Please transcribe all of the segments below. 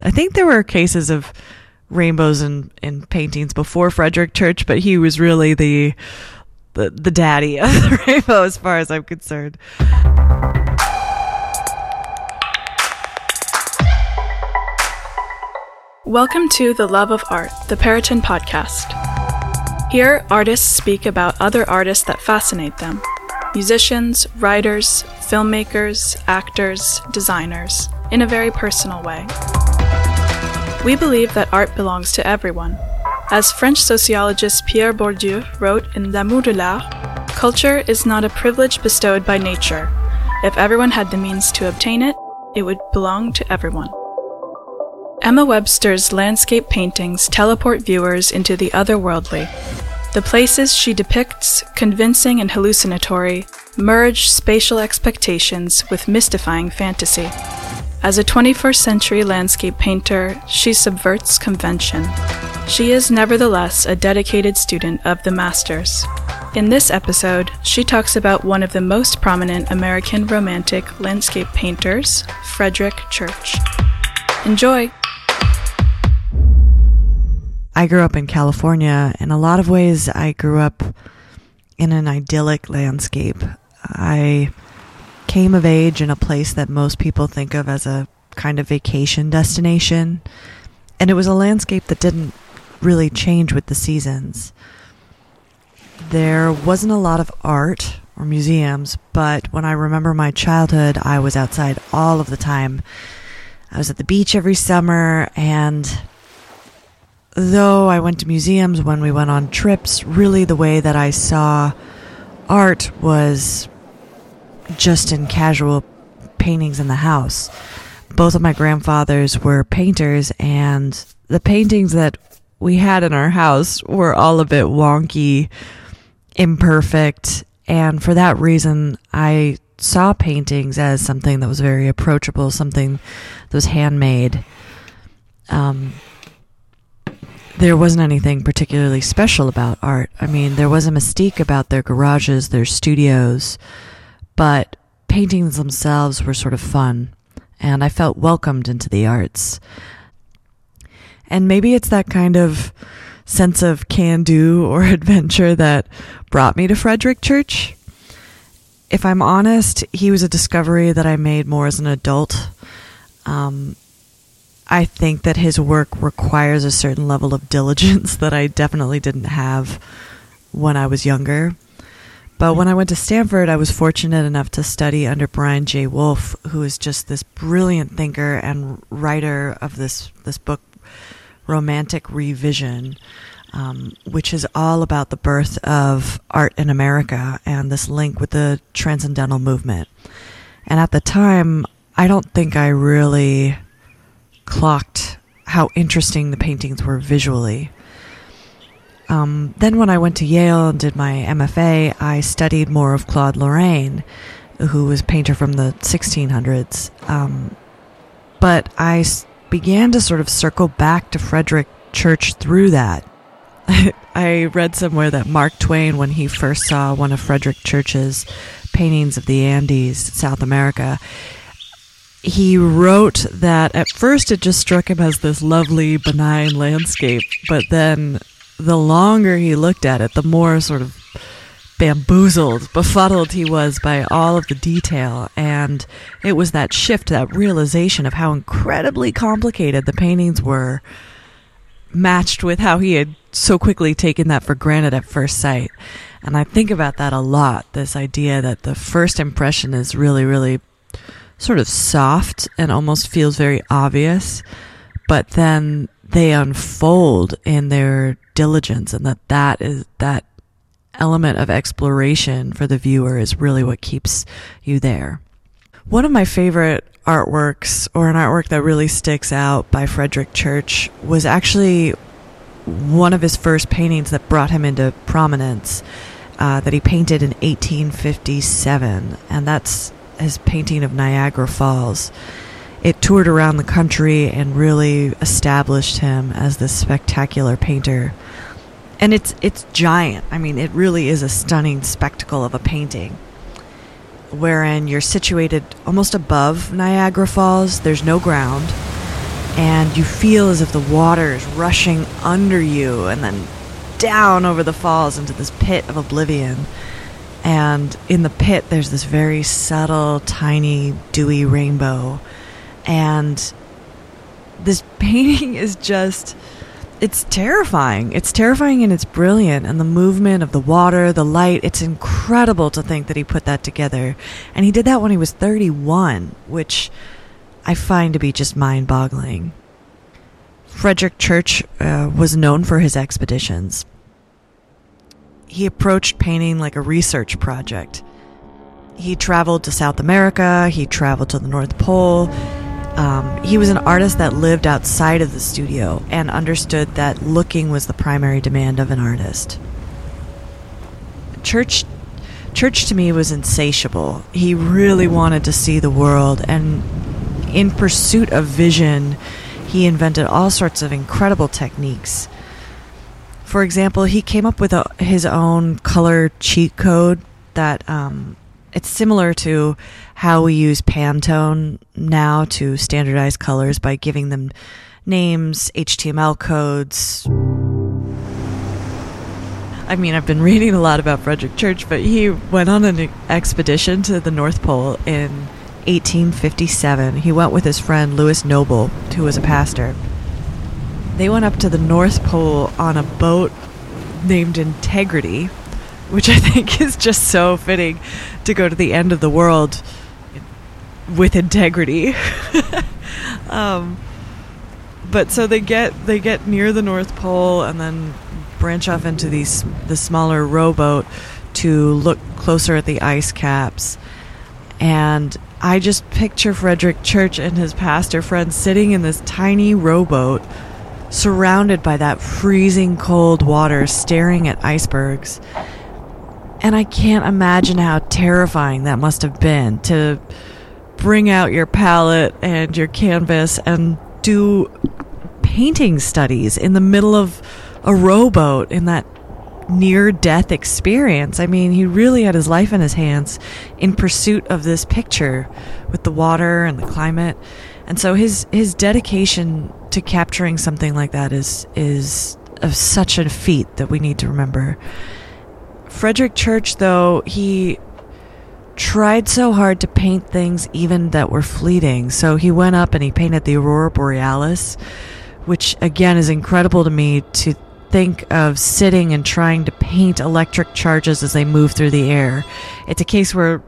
I think there were cases of rainbows in paintings before Frederic Church, but he was really the daddy of the rainbow as far as I'm concerned. Welcome to The Love of Art, the Perrotin podcast. Here, artists speak about other artists that fascinate them. Musicians, writers, filmmakers, actors, designers, in a very personal way. We believe that art belongs to everyone. As French sociologist Pierre Bourdieu wrote in L'amour de l'art, culture is not a privilege bestowed by nature. If everyone had the means to obtain it, it would belong to everyone. Emma Webster's landscape paintings teleport viewers into the otherworldly. The places she depicts, convincing and hallucinatory, merge spatial expectations with mystifying fantasy. As a 21st century landscape painter, she subverts convention. She is nevertheless a dedicated student of the masters. In this episode, she talks about one of the most prominent American Romantic landscape painters, Frederic Church. Enjoy! I grew up in California. In a lot of ways, I grew up in an idyllic landscape. I came of age in a place that most people think of as a kind of vacation destination, and it was a landscape that didn't really change with the seasons. There wasn't a lot of art or museums, but when I remember my childhood, I was outside all of the time. I was at the beach every summer, and though I went to museums when we went on trips, really the way that I saw art was just in casual paintings in the house. Both of my grandfathers were painters, and the paintings that we had in our house were all a bit wonky, imperfect, and for that reason, I saw paintings as something that was very approachable, something that was handmade. There wasn't anything particularly special about art. I mean, there was a mystique about their garages, their studios, but paintings themselves were sort of fun, and I felt welcomed into the arts. And maybe it's that kind of sense of can-do or adventure that brought me to Frederic Church. If I'm honest, he was a discovery that I made more as an adult. I think that his work requires a certain level of diligence that I definitely didn't have when I was younger. But when I went to Stanford, I was fortunate enough to study under Brian J. Wolf, who is just this brilliant thinker and writer of this book, Romantic Revision, which is all about the birth of art in America and this link with the Transcendental Movement. And at the time, I don't think I really clocked how interesting the paintings were visually. Then when I went to Yale and did my MFA, I studied more of Claude Lorraine, who was a painter from the 1600s. But I began to sort of circle back to Frederic Church through that. I read somewhere that Mark Twain, when he first saw one of Frederic Church's paintings of the Andes, South America, he wrote that at first it just struck him as this lovely, benign landscape, but then the longer he looked at it, the more sort of bamboozled, befuddled he was by all of the detail. And it was that shift, that realization of how incredibly complicated the paintings were, matched with how he had so quickly taken that for granted at first sight. And I think about that a lot, this idea that the first impression is really, really sort of soft and almost feels very obvious, but then they unfold in their diligence, and that is that element of exploration for the viewer is really what keeps you there. One of my favorite artworks, or an artwork that really sticks out by Frederic Church, was actually one of his first paintings that brought him into prominence, that he painted in 1857, and that's his painting of Niagara Falls. It toured around the country and really established him as this spectacular painter. And it's giant. I mean, it really is a stunning spectacle of a painting, wherein you're situated almost above Niagara Falls. There's no ground. and you feel as if the water is rushing under you and then down over the falls into this pit of oblivion. And in the pit, there's this very subtle, tiny, dewy rainbow. And this painting is just, it's terrifying. It's terrifying and it's brilliant. And the movement of the water, the light, it's incredible to think that he put that together. And he did that when he was 31, which I find to be just mind-boggling. Frederic Church was known for his expeditions. He approached painting like a research project. He traveled to South America. He traveled to the North Pole. He was an artist that lived outside of the studio and understood that looking was the primary demand of an artist. Church to me was insatiable. He really wanted to see the world, and in pursuit of vision, he invented all sorts of incredible techniques. For example, he came up with his own color cheat code that it's similar to how we use Pantone now to standardize colors by giving them names, HTML codes. I mean, I've been reading a lot about Frederic Church, but he went on an expedition to the North Pole in 1857. He went with his friend Louis Noble, who was a pastor. They went up to the North Pole on a boat named Integrity, which I think is just so fitting to go to the end of the world with integrity. But so they get near the North Pole and then branch off into the smaller rowboat to look closer at the ice caps. And I just picture Frederic Church and his pastor friend sitting in this tiny rowboat surrounded by that freezing cold water, staring at icebergs. And I can't imagine how terrifying that must have been to bring out your palette and your canvas and do painting studies in the middle of a rowboat in that near-death experience. I mean, he really had his life in his hands in pursuit of this picture with the water and the climate. And so his dedication to capturing something like that is of such a feat that we need to remember. Frederic Church, though, he tried so hard to paint things even that were fleeting. So he went up and he painted the Aurora Borealis, which again is incredible to me to think of sitting and trying to paint electric charges as they move through the air. It's a case where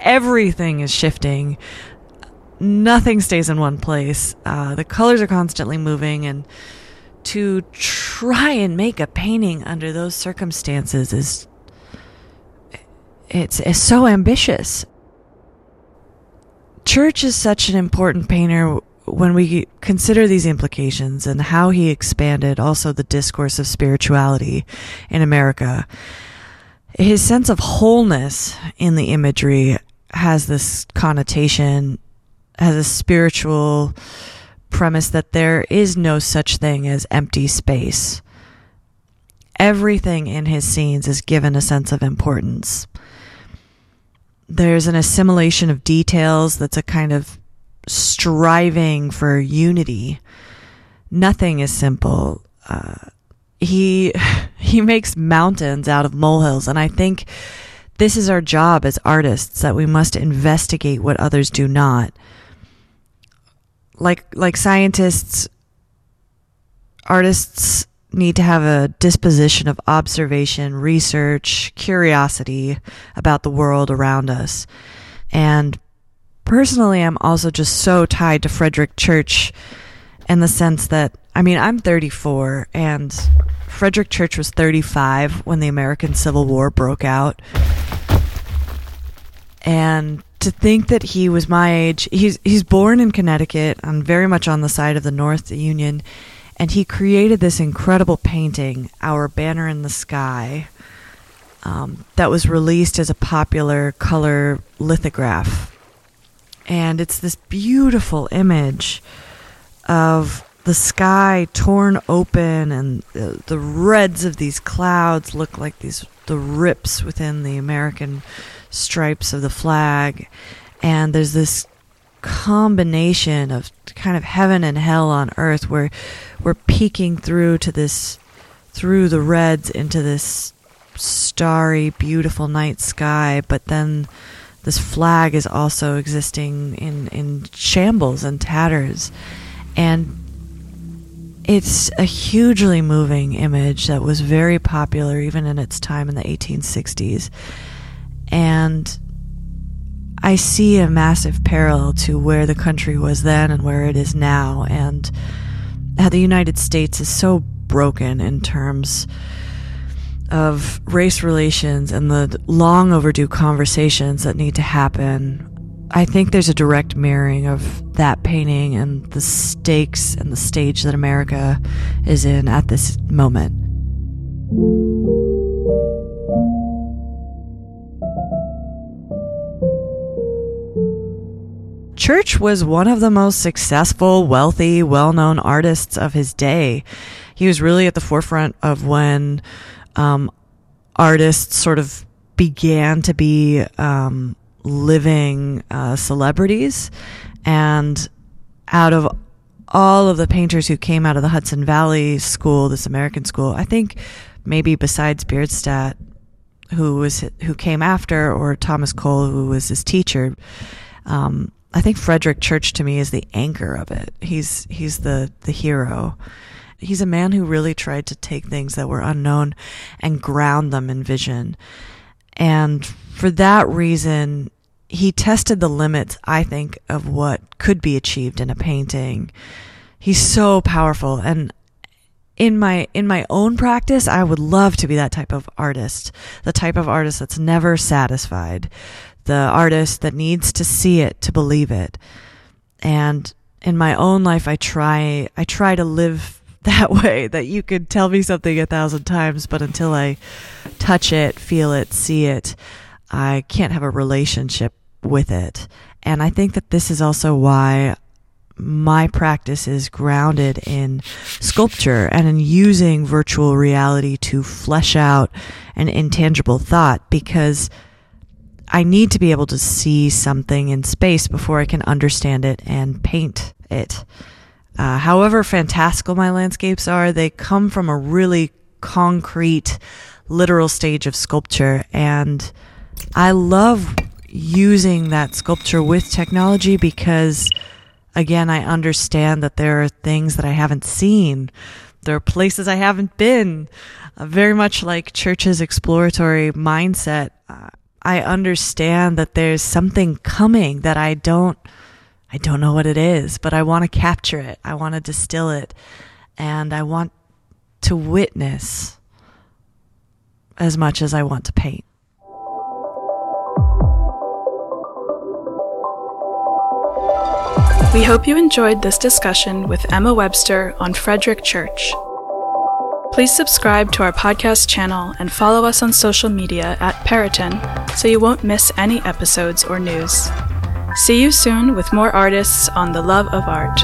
everything is shifting. Nothing stays in one place. The colors are constantly moving, and to try and make a painting under those circumstances is so ambitious. Church is such an important painter when we consider these implications and how he expanded also the discourse of spirituality in America. His sense of wholeness in the imagery has this connotation, has a spiritual premise that there is no such thing as empty space. Everything in his scenes is given a sense of importance. There's an assimilation of details that's a kind of striving for unity. Nothing is simple. He makes mountains out of molehills, and I think this is our job as artists, that we must investigate what others do not. Like scientists, artists need to have a disposition of observation, research, curiosity about the world around us. And personally, I'm also just so tied to Frederic Church in the sense that, I mean, I'm 34, and Frederic Church was 35 when the American Civil War broke out. And to think that he was my age, he's born in Connecticut, I'm very much on the side of the North Union, and he created this incredible painting, Our Banner in the Sky, that was released as a popular color lithograph. And it's this beautiful image of the sky torn open, and the reds of these clouds look like the rips within the American stripes of the flag. And there's this combination of kind of heaven and hell on earth, where we're peeking through to this, through the reds into this starry, beautiful night sky, but then this flag is also existing in shambles and tatters. And it's a hugely moving image that was very popular even in its time in the 1860s. And I see a massive parallel to where the country was then and where it is now, and how the United States is so broken in terms of race relations and the long overdue conversations that need to happen. I think there's a direct mirroring of that painting and the stakes and the stage that America is in at this moment. Church was one of the most successful, wealthy, well-known artists of his day. He was really at the forefront of when artists sort of began to be living celebrities. And out of all of the painters who came out of the Hudson Valley School, this American school, I think maybe besides Bierstadt, who came after, or Thomas Cole, who was his teacher, I think Frederic Church to me is the anchor of it. He's the hero. He's a man who really tried to take things that were unknown and ground them in vision. And for that reason, he tested the limits, I think, of what could be achieved in a painting. He's so powerful. And in my own practice, I would love to be that type of artist, the type of artist that's never satisfied, the artist that needs to see it to believe it. And in my own life, I try to live that way, that you could tell me something 1,000 times, but until I touch it, feel it, see it, I can't have a relationship with it. And I think that this is also why my practice is grounded in sculpture and in using virtual reality to flesh out an intangible thought, because I need to be able to see something in space before I can understand it and paint it. However fantastical my landscapes are, they come from a really concrete, literal stage of sculpture. And I love using that sculpture with technology because, again, I understand that there are things that I haven't seen. There are places I haven't been. Very much like Church's exploratory mindset, I understand that there's something coming that I don't know what it is, but I want to capture it. I want to distill it. And I want to witness as much as I want to paint. We hope you enjoyed this discussion with Emma Webster on Frederic Church. Please subscribe to our podcast channel and follow us on social media @Perrotin so you won't miss any episodes or news. See you soon with more artists on The Love of Art.